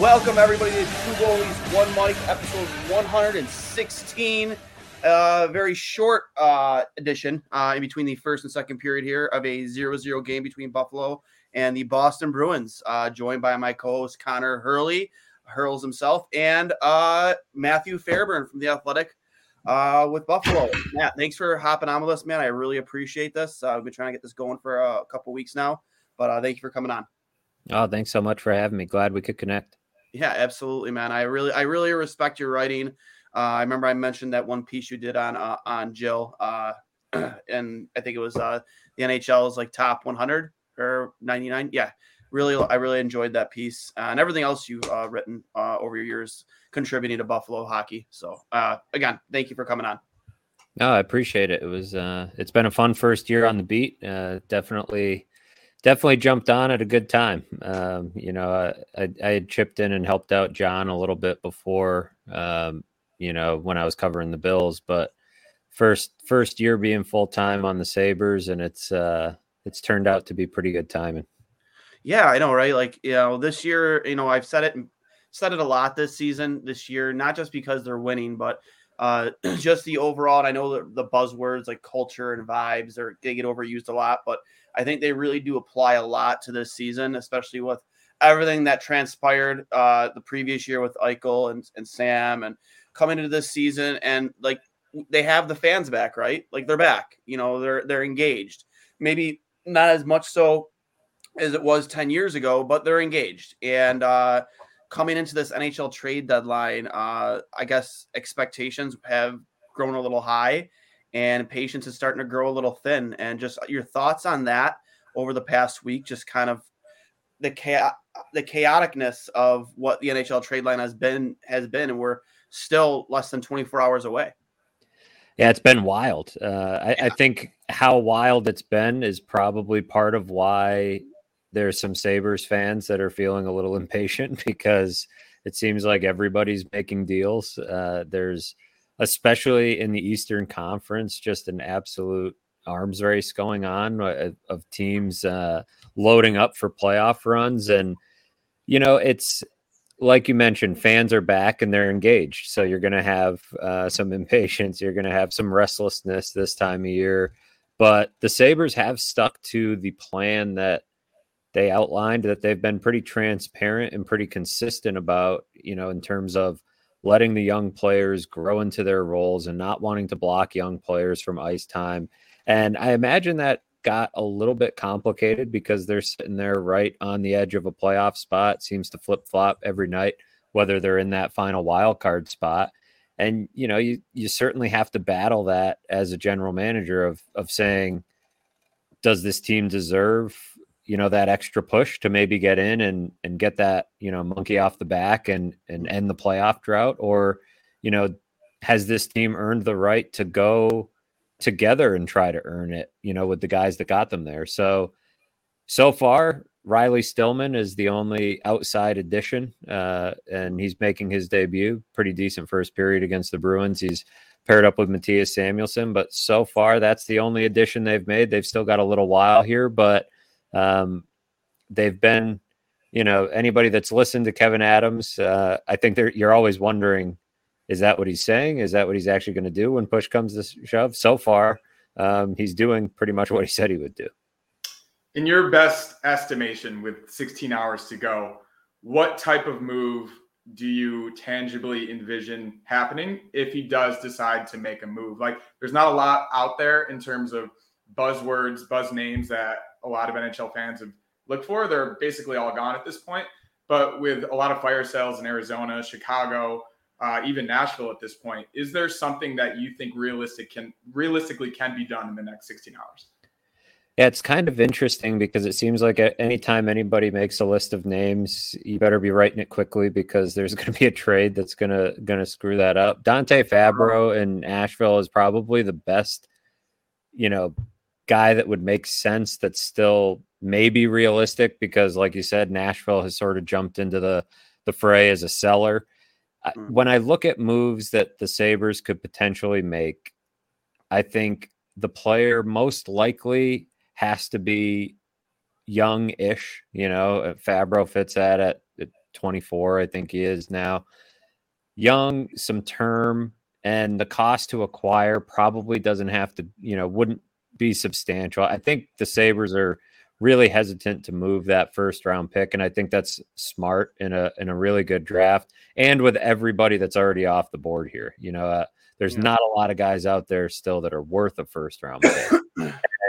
Welcome, everybody, to Two Goalies, One Mike, episode 116. Very short edition in between the first and second period here of a 0-0 game between Buffalo and the Boston Bruins, joined by my co-host Connor Hurley, Hurls himself, and Matthew Fairburn from The Athletic with Buffalo. Matt, thanks for hopping on with us, man. I really appreciate this. We've been trying to get this going for a couple weeks now, but thank you for coming on. Oh, thanks so much for having me. Glad we could connect. Yeah, absolutely, man. I really respect your writing. I remember I mentioned that one piece you did on Jill, and I think it was the NHL's top 100 or 99. Yeah, I really enjoyed that piece and everything else you've written over your years contributing to Buffalo hockey. So again, thank you for coming on. No, I appreciate it. It was it's been a fun first year on the beat. Definitely jumped on at a good time. I had chipped in and helped out John a little bit before, when I was covering the Bills, but first year being full time on the Sabres, and it's turned out to be pretty good timing. Yeah, I know, right? This year, I've said it a lot this season, this year, not just because they're winning, but just the overall. And I know the buzzwords like culture and vibes they get overused a lot, but I think they really do apply a lot to this season, especially with everything that transpired the previous year with Eichel and Sam, and coming into this season. And they have the fans back, right? They're back, they're engaged. Maybe not as much so as it was 10 years ago, but they're engaged. And coming into this NHL trade deadline, I guess expectations have grown a little high, and patience is starting to grow a little thin. And just your thoughts on that over the past week, just kind of the chaoticness of what the NHL trade line has been, and we're still less than 24 hours away. Yeah, it's been wild. I think how wild it's been is probably part of why there's some Sabres fans that are feeling a little impatient, because it seems like everybody's making deals. There's, especially in the Eastern Conference, just an absolute arms race going on of teams loading up for playoff runs. And, it's like you mentioned, fans are back and they're engaged. So you're going to have some impatience. You're going to have some restlessness this time of year. But the Sabres have stuck to the plan that they outlined, that they've been pretty transparent and pretty consistent about, in terms of letting the young players grow into their roles and not wanting to block young players from ice time. And I imagine that got a little bit complicated because they're sitting there right on the edge of a playoff spot, seems to flip-flop every night, whether they're in that final wild card spot. And, you certainly have to battle that as a general manager of saying, does this team deserve, that extra push to maybe get in and get that, monkey off the back and end the playoff drought? Or, has this team earned the right to go together and try to earn it, with the guys that got them there? So far, Riley Stillman is the only outside addition, and he's making his debut. Pretty decent first period against the Bruins. He's paired up with Matias Samuelson. But so far, that's the only addition they've made. They've still got a little while here, but they've been, you know, anybody that's listened to Kevyn Adams, I think you're always wondering, is that what he's saying? Is that what he's actually going to do when push comes to shove? So far, he's doing pretty much what he said he would do. In your best estimation, with 16 hours to go, what type of move do you tangibly envision happening if he does decide to make a move? Like, there's not a lot out there in terms of buzzwords, buzz names that a lot of NHL fans have looked for. They're basically all gone at this point. But with a lot of fire sales in Arizona, Chicago, even Nashville at this point, is there something that you think realistically can be done in the next 16 hours? Yeah, it's kind of interesting because it seems like at any time anybody makes a list of names, you better be writing it quickly because there's going to be a trade that's going to screw that up. Dante Fabbro in Nashville is probably the best, you know, guy that would make sense that's still maybe realistic because, like you said, Nashville has sort of jumped into the fray as a seller. When I look at moves that the Sabres could potentially make, I think the player most likely has to be young-ish. You know, Fabbro fits that at 24, I think he is now. Young, some term, and the cost to acquire probably doesn't have to, you know, wouldn't be substantial. I think the Sabres are really hesitant to move that first-round pick, and I think that's smart in a really good draft. And with everybody that's already off the board here, you know, there's not a lot of guys out there still that are worth a first-round pick.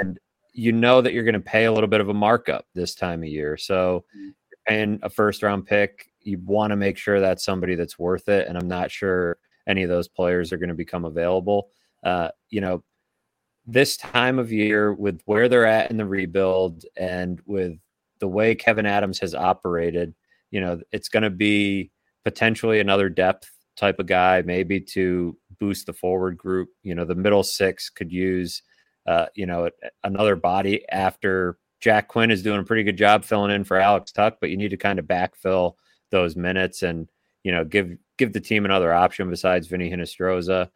And you know that you're going to pay a little bit of a markup this time of year. So you're paying a first-round pick. You want to make sure that's somebody that's worth it, and I'm not sure any of those players are going to become available. You know, this time of year with where they're at in the rebuild and with the way Kevyn Adams has operated, you know, it's going to be potentially another depth type of guy, maybe to boost the forward group. You know, the middle six could use – you know, another body after Jack Quinn is doing a pretty good job filling in for Alex Tuck, but you need to kind of backfill those minutes and, you know, give the team another option besides Vinny Hinestroza.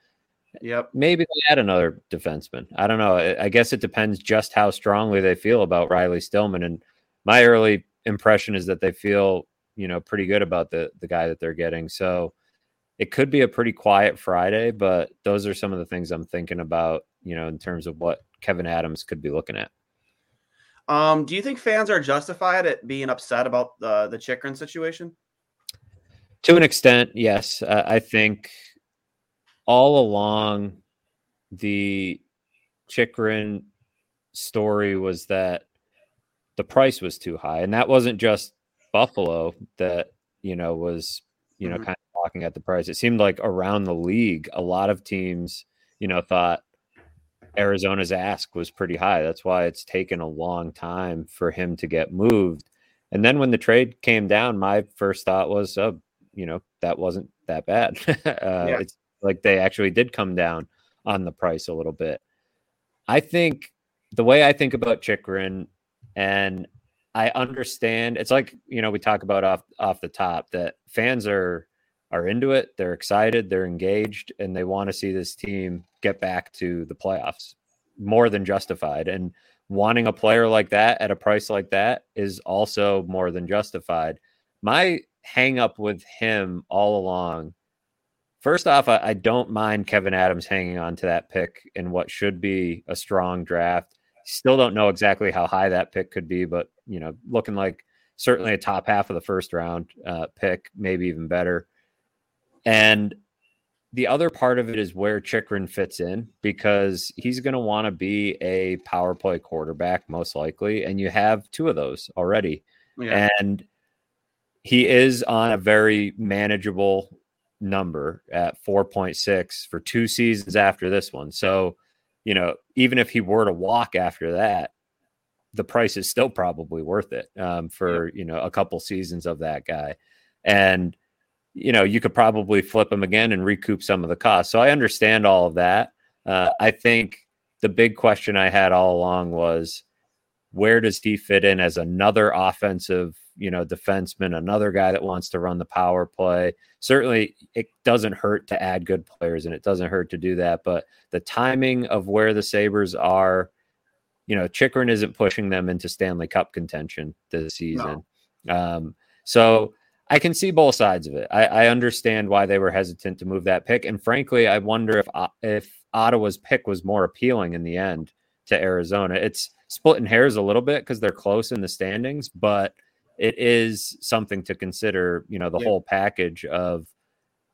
Yep. Maybe they add another defenseman. I don't know. I guess it depends just how strongly they feel about Riley Stillman. And my early impression is that they feel, you know, pretty good about the guy that they're getting. So it could be a pretty quiet Friday, but those are some of the things I'm thinking about, you know, in terms of what Kevyn Adams could be looking at. Do you think fans are justified at being upset about the Chychrun situation? To an extent, yes. I think all along the Chychrun story was that the price was too high, and that wasn't just Buffalo that, you know, was, you know, kind of talking at the price. It seemed like around the league, a lot of teams, you know, thought Arizona's ask was pretty high. That's why it's taken a long time for him to get moved. And then when the trade came down, my first thought was, you know, that wasn't that bad. It's like they actually did come down on the price a little bit. I think the way I think about Chychrun, and I understand, it's like, you know, we talk about off the top that fans are into it. They're excited, they're engaged, and they want to see this team get back to the playoffs. More than justified. And wanting a player like that at a price like that is also more than justified. My hang up with him all along, first off, I don't mind Kevyn Adams hanging on to that pick in what should be a strong draft. Still don't know exactly how high that pick could be, but, you know, looking like certainly a top half of the first round pick, maybe even better. And the other part of it is where Chychrun fits in, because he's going to want to be a power play quarterback, most likely. And you have two of those already. Yeah. And he is on a very manageable number at 4.6 for 2 seasons after this one. So, you know, even if he were to walk after that, the price is still probably worth it for, you know, a couple seasons of that guy. And, you know, you could probably flip him again and recoup some of the cost. So I understand all of that. I think the big question I had all along was, where does he fit in as another offensive you know, defenseman, another guy that wants to run the power play. Certainly it doesn't hurt to add good players, and it doesn't hurt to do that. But the timing of where the Sabres are, you know, Chychrun isn't pushing them into Stanley Cup contention this season. No. So I can see both sides of it. I understand why they were hesitant to move that pick. And frankly, I wonder if Ottawa's pick was more appealing in the end to Arizona. It's splitting hairs a little bit because they're close in the standings, but it is something to consider, you know, the whole package of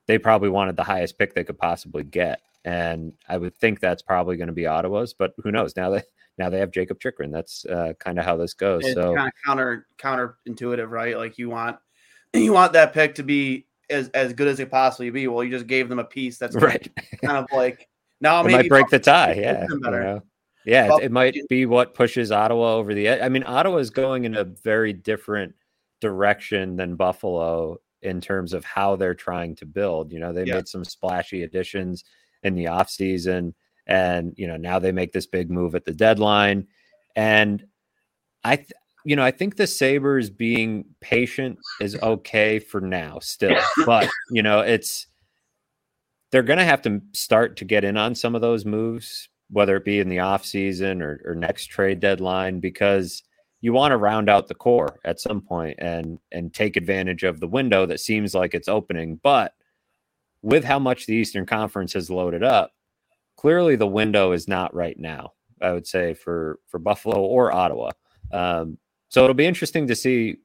they probably wanted the highest pick they could possibly get. And I would think that's probably going to be Ottawa's, but who knows? Now they have Jakob Chychrun. That's kind of how this goes. It's so kind of counterintuitive, right? Like you want that pick to be as good as it possibly be. Well, you just gave them a piece that's right. Kind of like now it might break the tie. Yeah, you know? Yeah, it might be what pushes Ottawa over the edge. I mean, Ottawa is going in a very different direction than Buffalo in terms of how they're trying to build. You know, they made some splashy additions in the offseason. And, you know, now they make this big move at the deadline. And I think the Sabres being patient is okay for now still. But, you know, they're going to have to start to get in on some of those moves, whether it be in the off season or next trade deadline, because you want to round out the core at some point and take advantage of the window that seems like it's opening. But with how much the Eastern Conference has loaded up, clearly the window is not right now, I would say, for Buffalo or Ottawa. So it'll be interesting to see,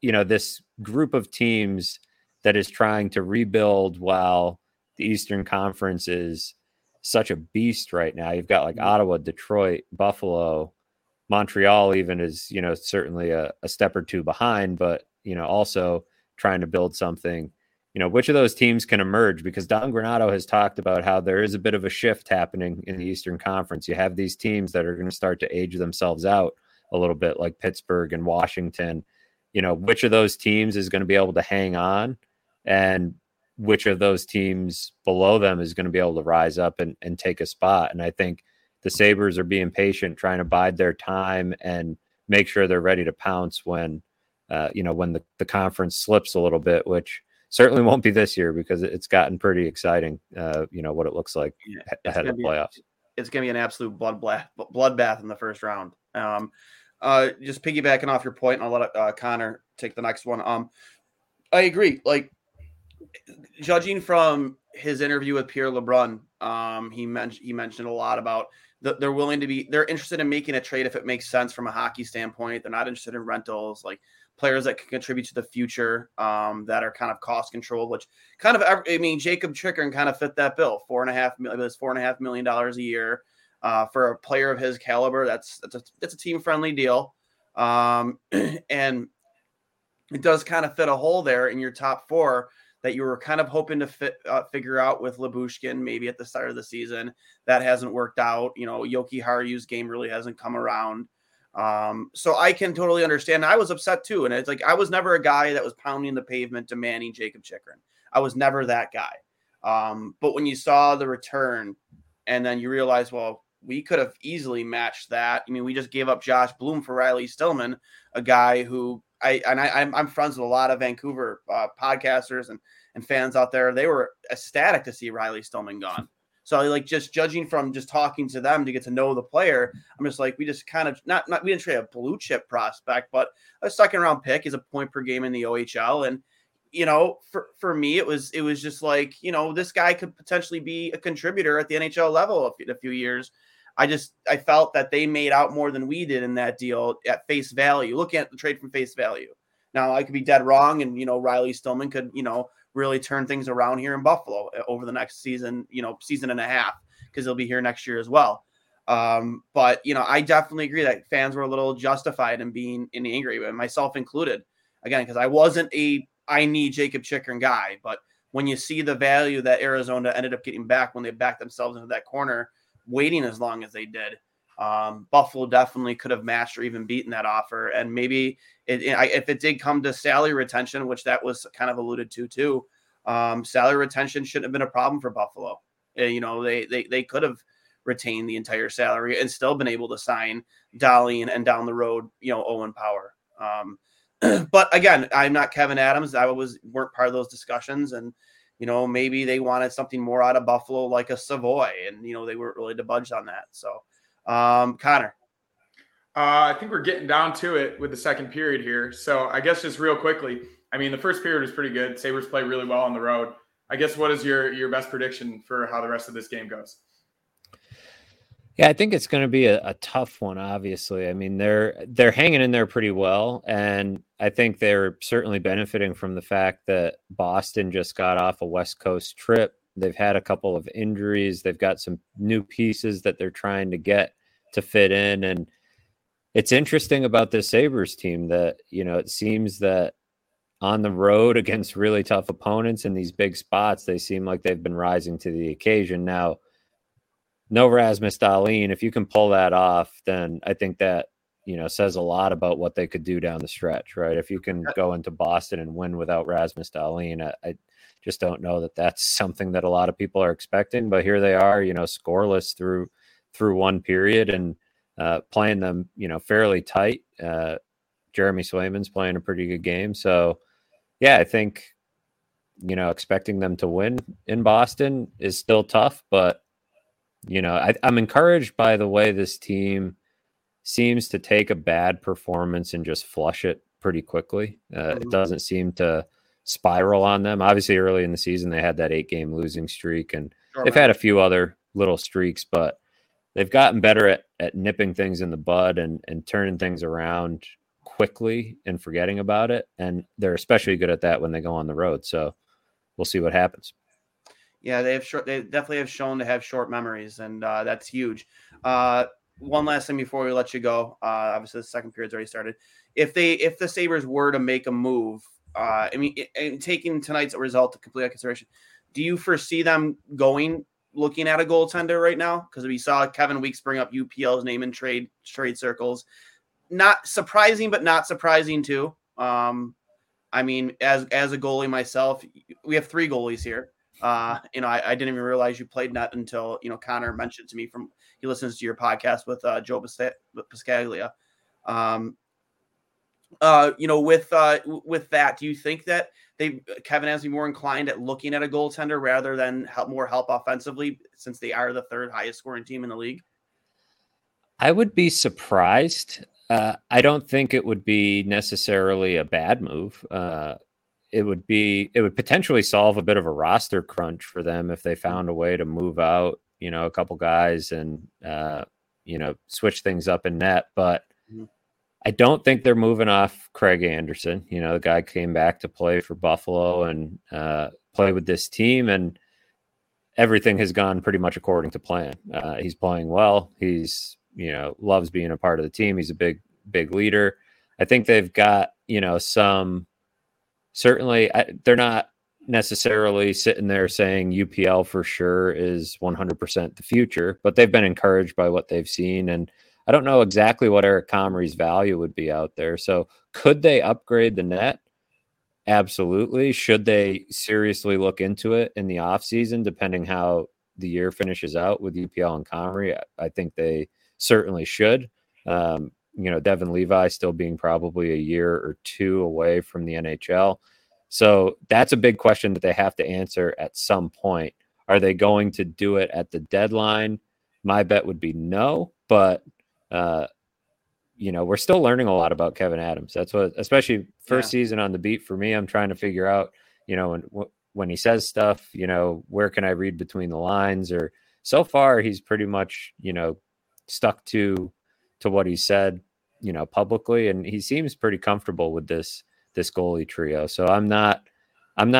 you know, this group of teams that is trying to rebuild while the Eastern Conference is such a beast right now. You've got like Ottawa, Detroit, Buffalo, Montreal even is, you know, certainly a step or two behind, but, you know, also trying to build something. You know, which of those teams can emerge? Because Don Granato has talked about how there is a bit of a shift happening in the Eastern Conference. You have these teams that are going to start to age themselves out a little bit, like Pittsburgh and Washington. You know, which of those teams is going to be able to hang on, and which of those teams below them is going to be able to rise up and take a spot? And I think the Sabres are being patient, trying to bide their time and make sure they're ready to pounce when, you know, when the conference slips a little bit, which certainly won't be this year because it's gotten pretty exciting, you know, what it looks like ahead of the playoffs. It's going to be an absolute bloodbath in the first round. Just piggybacking off your point, and I'll let Connor take the next one. I agree. Like, judging from his interview with Pierre LeBrun, he mentioned a lot about they're interested in making a trade if it makes sense from a hockey standpoint. They're not interested in rentals, like players that can contribute to the future, that are kind of cost controlled, which kind of, I mean, Jakob Chychrun kind of fit that bill. $4.5 million a year for a player of his caliber. That's a team friendly deal, and it does kind of fit a hole there in your top four that you were kind of hoping to figure out with Labushkin maybe at the start of the season. That hasn't worked out. You know, Yoki Haru's game really hasn't come around. So I can totally understand. I was upset too. And it's like, I was never a guy that was pounding the pavement demanding Jakob Chychrun. I was never that guy. But when you saw the return and then you realize, well, we could have easily matched that. I mean, we just gave up Josh Bloom for Riley Stillman, a guy who I'm friends with a lot of Vancouver podcasters and fans out there. They were ecstatic to see Riley Stillman gone. So, like, just judging from just talking to them to get to know the player, I'm just like, we just kind of we didn't trade a blue chip prospect, but a second round pick is a point per game in the OHL. And, you know, for me, it was just like, you know, this guy could potentially be a contributor at the NHL level in a few years. I felt that they made out more than we did in that deal at face value, looking at the trade from face value. Now, I could be dead wrong, and, you know, Riley Stillman could, you know, really turn things around here in Buffalo over the next season, you know, season and a half, because he'll be here next year as well. But, you know, I definitely agree that fans were a little justified in being angry, myself included, again, because I wasn't I need Jakob Chychrun guy. But when you see the value that Arizona ended up getting back when they backed themselves into that corner, waiting as long as they did, Buffalo definitely could have matched or even beaten that offer. And maybe if it did come to salary retention, which that was kind of alluded to too, salary retention shouldn't have been a problem for Buffalo. You know, they could have retained the entire salary and still been able to sign Dahlin and down the road, you know, Owen Power. But again, I'm not Kevyn Adams. weren't part of those discussions. And, you know, maybe they wanted something more out of Buffalo, like a Savoy. And, you know, they weren't really budged on that. So, Connor. I think we're getting down to it with the second period here. So I guess just real quickly, I mean, the first period was pretty good. Sabres play really well on the road. I guess what is your best prediction for how the rest of this game goes? Yeah, I think it's going to be a tough one, obviously. I mean, they're hanging in there pretty well, and I think they're certainly benefiting from the fact that Boston just got off a West Coast trip. They've had a couple of injuries. They've got some new pieces that they're trying to get to fit in, and it's interesting about this Sabres team that, you know, it seems that on the road against really tough opponents in these big spots, they seem like they've been rising to the occasion. Now, no Rasmus Dahlin. If you can pull that off, then I think that, you know, says a lot about what they could do down the stretch, right? If you can go into Boston and win without Rasmus Dahlin, I just don't know that that's something that a lot of people are expecting. But here they are, you know, scoreless through one period and playing them, you know, fairly tight. Jeremy Swayman's playing a pretty good game. So, yeah, I think, you know, expecting them to win in Boston is still tough, but you know, I'm encouraged by the way this team seems to take a bad performance and just flush it pretty quickly. It doesn't seem to spiral on them. Obviously, early in the season, they had that 8-game losing streak, and they've had a few other little streaks, but they've gotten better at nipping things in the bud and turning things around quickly and forgetting about it. And they're especially good at that when they go on the road. So we'll see what happens. Yeah, they definitely have shown to have short memories, and that's huge. One last thing before we let you go. Obviously, the second period's already started. If the Sabres were to make a move, I mean, taking tonight's result to complete consideration, do you foresee them looking at a goaltender right now? Because we saw Kevin Weeks bring up UPL's name in trade circles. Not surprising, but not surprising too. I mean, as a goalie myself, we have three goalies here. You know, I didn't even realize you played net until, you know, Connor mentioned to me he listens to your podcast with Joe Pascaglia. You know, with that, do you think that Kevyn Adams be more inclined at looking at a goaltender rather than help offensively, since they are the third highest scoring team in the league? I would be surprised. I don't think it would be necessarily a bad move. It would potentially solve a bit of a roster crunch for them if they found a way to move out, you know, a couple guys and, you know, switch things up in net. But I don't think they're moving off Craig Anderson. You know, the guy came back to play for Buffalo and play with this team, and everything has gone pretty much according to plan. He's playing well. He's, you know, loves being a part of the team. He's a big, big leader. I think they've got, you know, some. Certainly, they're not necessarily sitting there saying UPL for sure is 100% the future, but they've been encouraged by what they've seen. And I don't know exactly what Erik Comrie's value would be out there. So could they upgrade the net? Absolutely. Should they seriously look into it in the offseason, depending how the year finishes out with UPL and Comrie? I think they certainly should. You know, Devon Levi still being probably a year or two away from the NHL. So that's a big question that they have to answer at some point. Are they going to do it at the deadline? My bet would be no, but, you know, we're still learning a lot about Kevyn Adams. That's what, especially first season on the beat for me, I'm trying to figure out, you know, when he says stuff, you know, where can I read between the lines? Or so far he's pretty much, you know, stuck to what he said, you know, publicly, and he seems pretty comfortable with this goalie trio. So I'm not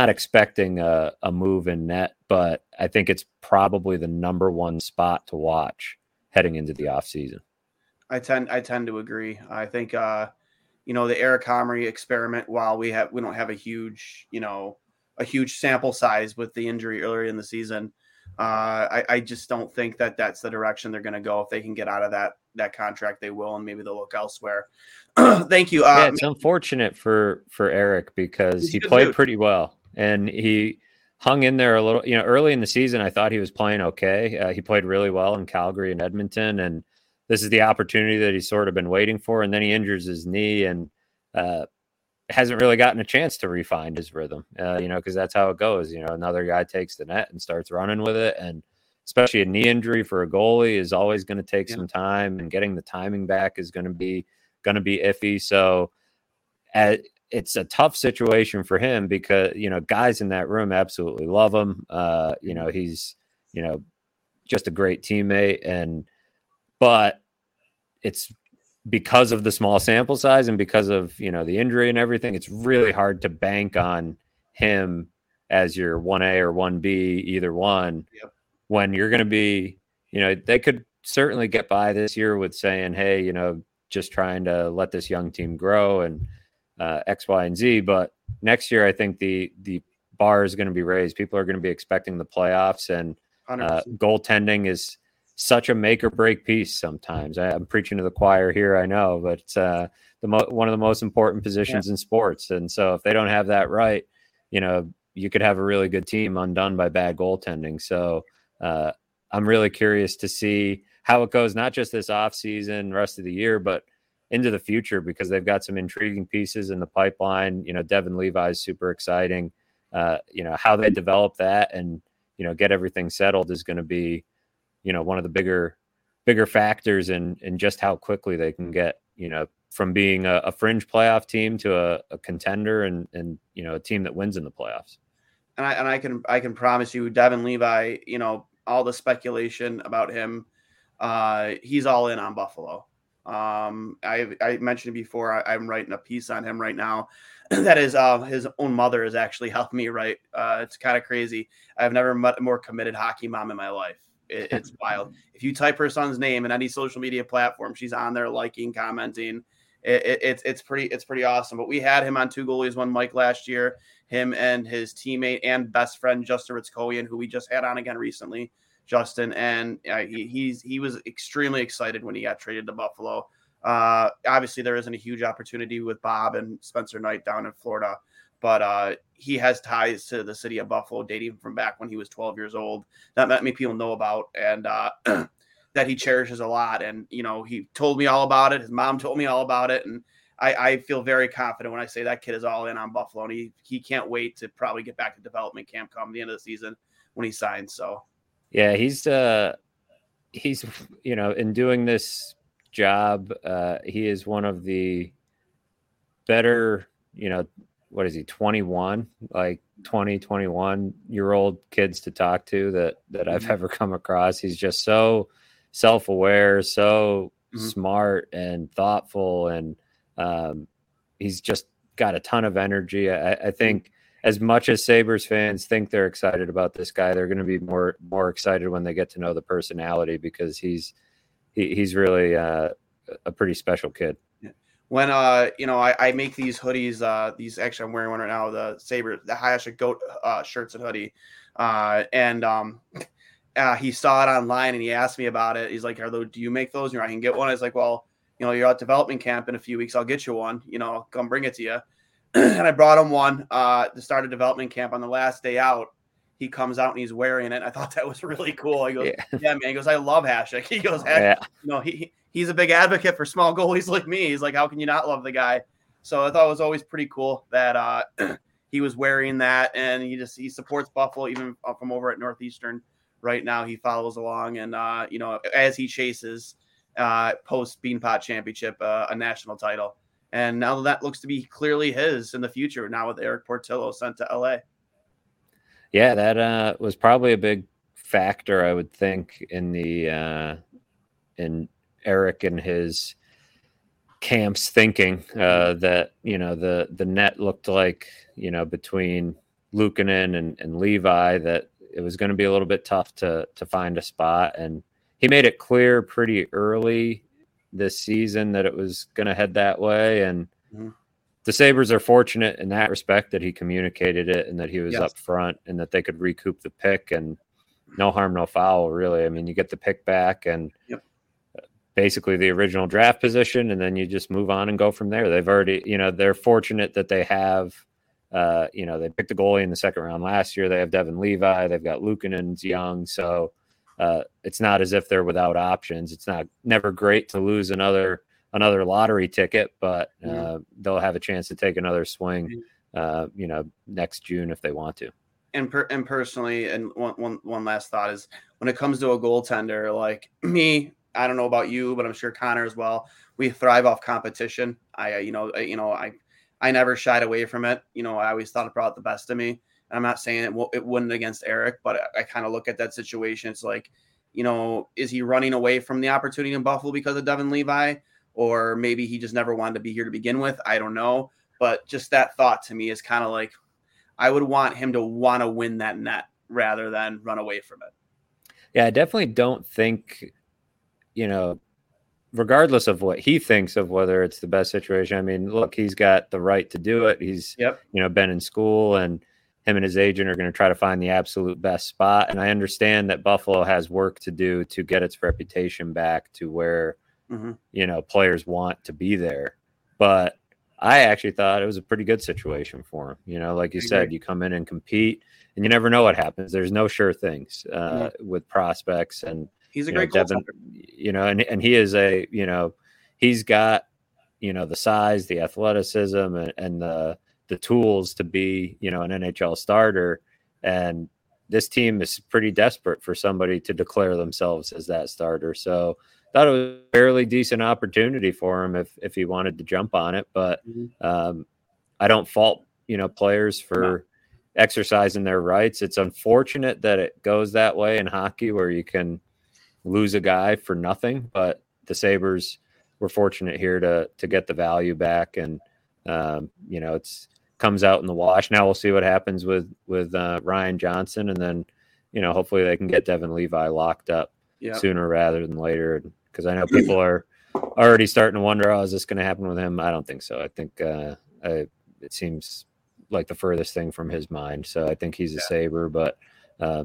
expecting a move in net, but I think it's probably the number one spot to watch heading into the offseason. I tend to agree. I think you know, the Erik Comrie experiment, while we don't have a huge sample size with the injury earlier in the season, I just don't think that that's the direction they're going to go. If they can get out of that contract, they will, and maybe they'll look elsewhere. Thank you. It's unfortunate for Erik, because he played pretty well, and he hung in there a little. You know, early in the season, I thought he was playing okay. He played really well in Calgary and Edmonton, and this is the opportunity that he's sort of been waiting for. And then he injures his knee, and hasn't really gotten a chance to refine his rhythm, because that's how it goes. Another guy takes the net and starts running with it. And especially a knee injury for a goalie is always going to take some time, and getting the timing back is going to be iffy. So it's a tough situation for him because, guys in that room absolutely love him. He's, just a great teammate, but it's because of the small sample size and because of, the injury and everything, it's really hard to bank on him as your 1A or 1B, either one, when you're going to be, they could certainly get by this year with saying, hey, just trying to let this young team grow and X, Y, and Z. But next year, I think the bar is going to be raised. People are going to be expecting the playoffs, and goaltending is such a make or break piece sometimes. I'm preaching to the choir here, I know, but it's one of the most important positions in sports. And so if they don't have that right, you could have a really good team undone by bad goaltending. So I'm really curious to see how it goes, not just this offseason, rest of the year, but into the future, because they've got some intriguing pieces in the pipeline. Devon Levi is super exciting. How they develop that and, get everything settled is going to be, one of the bigger factors in just how quickly they can get, from being a fringe playoff team to a contender and a team that wins in the playoffs. And I can promise you, Devon Levi, all the speculation about him, he's all in on Buffalo. I mentioned before, I'm writing a piece on him right now. That is, his own mother has actually helped me write. It's kind of crazy. I've never met a more committed hockey mom in my life. It's wild. If you type her son's name in any social media platform, she's on there liking, commenting. It's pretty awesome. But we had him on Two Goalies, One Mike last year. Him and his teammate and best friend Justin Rittich, who we just had on again recently. Justin, and he was extremely excited when he got traded to Buffalo. Obviously, there isn't a huge opportunity with Bob and Spencer Knight down in Florida, but he has ties to the city of Buffalo dating from back when he was 12 years old. Not many people know about, and that he cherishes a lot. And, he told me all about it. His mom told me all about it. And I feel very confident when I say that kid is all in on Buffalo, and he can't wait to probably get back to development camp come the end of the season when he signs. So, yeah, he's, in doing this job, he is one of the better, 21 year old kids to talk to that I've ever come across. He's just so self-aware, so smart and thoughtful. And he's just got a ton of energy. I think as much as Sabres fans think they're excited about this guy, they're going to be more excited when they get to know the personality, because he's really a pretty special kid. When, I make these hoodies, actually I'm wearing one right now, the Sabres, the Hasek goat shirts and hoodie. He saw it online and he asked me about it. He's like, do you make those? I can get one. I was like, well, you're at development camp in a few weeks. I'll get you one, I'll come bring it to you. And I brought him one to start a development camp. On the last day out, he comes out and he's wearing it. I thought that was really cool. I go, yeah, man. He goes, I love Hasek. He goes, he's a big advocate for small goalies like me. He's like, how can you not love the guy? So I thought it was always pretty cool that he was wearing that, and he supports Buffalo even from over at Northeastern right now. He follows along, and as he chases post Beanpot Championship a national title, and now that looks to be clearly his in the future. Now with Erik Portillo sent to LA. Yeah, that was probably a big factor, I would think, in the in Erik and his camp's thinking that, the net looked like, between Luukkonen and Levi, that it was going to be a little bit tough to find a spot. And he made it clear pretty early this season that it was going to head that way. And the Sabres are fortunate in that respect that he communicated it and that he was up front and that they could recoup the pick, and no harm, no foul, really. I mean, you get the pick back and basically the original draft position, and then you just move on and go from there. They've already, they're fortunate that they have, they picked a goalie in the second round last year. They have Devon Levi, they've got Luukkonen's young. So it's not as if they're without options. It's never great to lose another another lottery ticket, but they'll have a chance to take another swing, next June if they want to. And personally, and one last thought is when it comes to a goaltender like me, I don't know about you, but I'm sure Connor as well. We thrive off competition. I never shied away from it. I always thought it brought the best of me. And I'm not saying it wouldn't against Erik, but I kind of look at that situation. It's like, is he running away from the opportunity in Buffalo because of Devon Levi? Or maybe he just never wanted to be here to begin with. I don't know. But just that thought to me is kind of like, I would want him to want to win that net rather than run away from it. Yeah, I definitely don't think, regardless of what he thinks of whether it's the best situation. I mean, look, he's got the right to do it. He's, been in school, and him and his agent are going to try to find the absolute best spot. And I understand that Buffalo has work to do to get its reputation back to where, players want to be there. But I actually thought it was a pretty good situation for him. Like you said, you come in and compete, and you never know what happens. There's no sure things with prospects, and he's a great goaltender. And he is he's got the size, the athleticism, and the tools to be an NHL starter. And this team is pretty desperate for somebody to declare themselves as that starter. So. Thought it was a fairly decent opportunity for him if he wanted to jump on it, but I don't fault players for exercising their rights. It's unfortunate that it goes that way in hockey where you can lose a guy for nothing, but the Sabres were fortunate here to get the value back, and it's comes out in the wash. Now we'll see what happens with Ryan Johnson, and then hopefully they can get Devon Levi locked up sooner rather than later. Because I know people are already starting to wonder, is this going to happen with him? I don't think so. I think it seems like the furthest thing from his mind. So I think he's a Sabre, but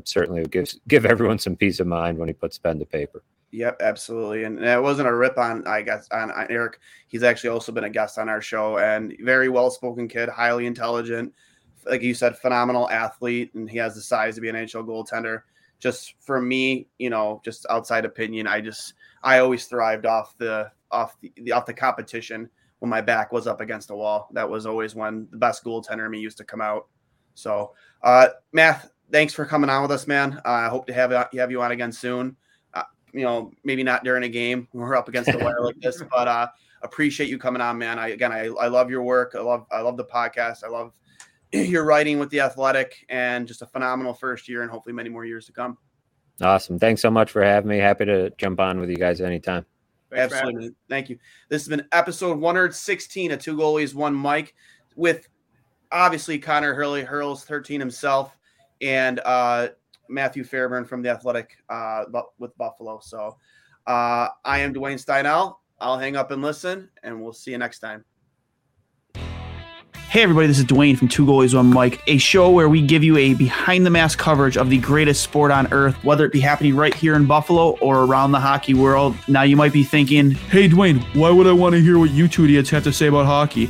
certainly give everyone some peace of mind when he puts pen to paper. Yep, absolutely. And that wasn't a rip on Erik. He's actually also been a guest on our show, and very well-spoken kid, highly intelligent. Like you said, phenomenal athlete, and he has the size to be an NHL goaltender. Just for me, just outside opinion, I always thrived off the competition when my back was up against the wall. That was always when the best goaltender in me used to come out. So, Matt, thanks for coming on with us, man. I hope to have you on again soon. Maybe not during a game when we're up against the wire like this, but appreciate you coming on, man. I love your work. I love the podcast. I love your writing with The Athletic, and just a phenomenal first year, and hopefully many more years to come. Awesome. Thanks so much for having me. Happy to jump on with you guys anytime. Thanks. Absolutely. Thank you. This has been episode 116 of Two Goalies, One Mike, with obviously Connor Hurley, Hurls 13 himself, and Matthew Fairburn from The Athletic with Buffalo. So I am Dwayne Steinel. I'll hang up and listen, and we'll see you next time. Hey everybody, this is Dwayne from Two Goalies, One Mike, a show where we give you a behind-the-mask coverage of the greatest sport on earth, whether it be happening right here in Buffalo or around the hockey world. Now you might be thinking, hey Dwayne, why would I want to hear what you two idiots have to say about hockey?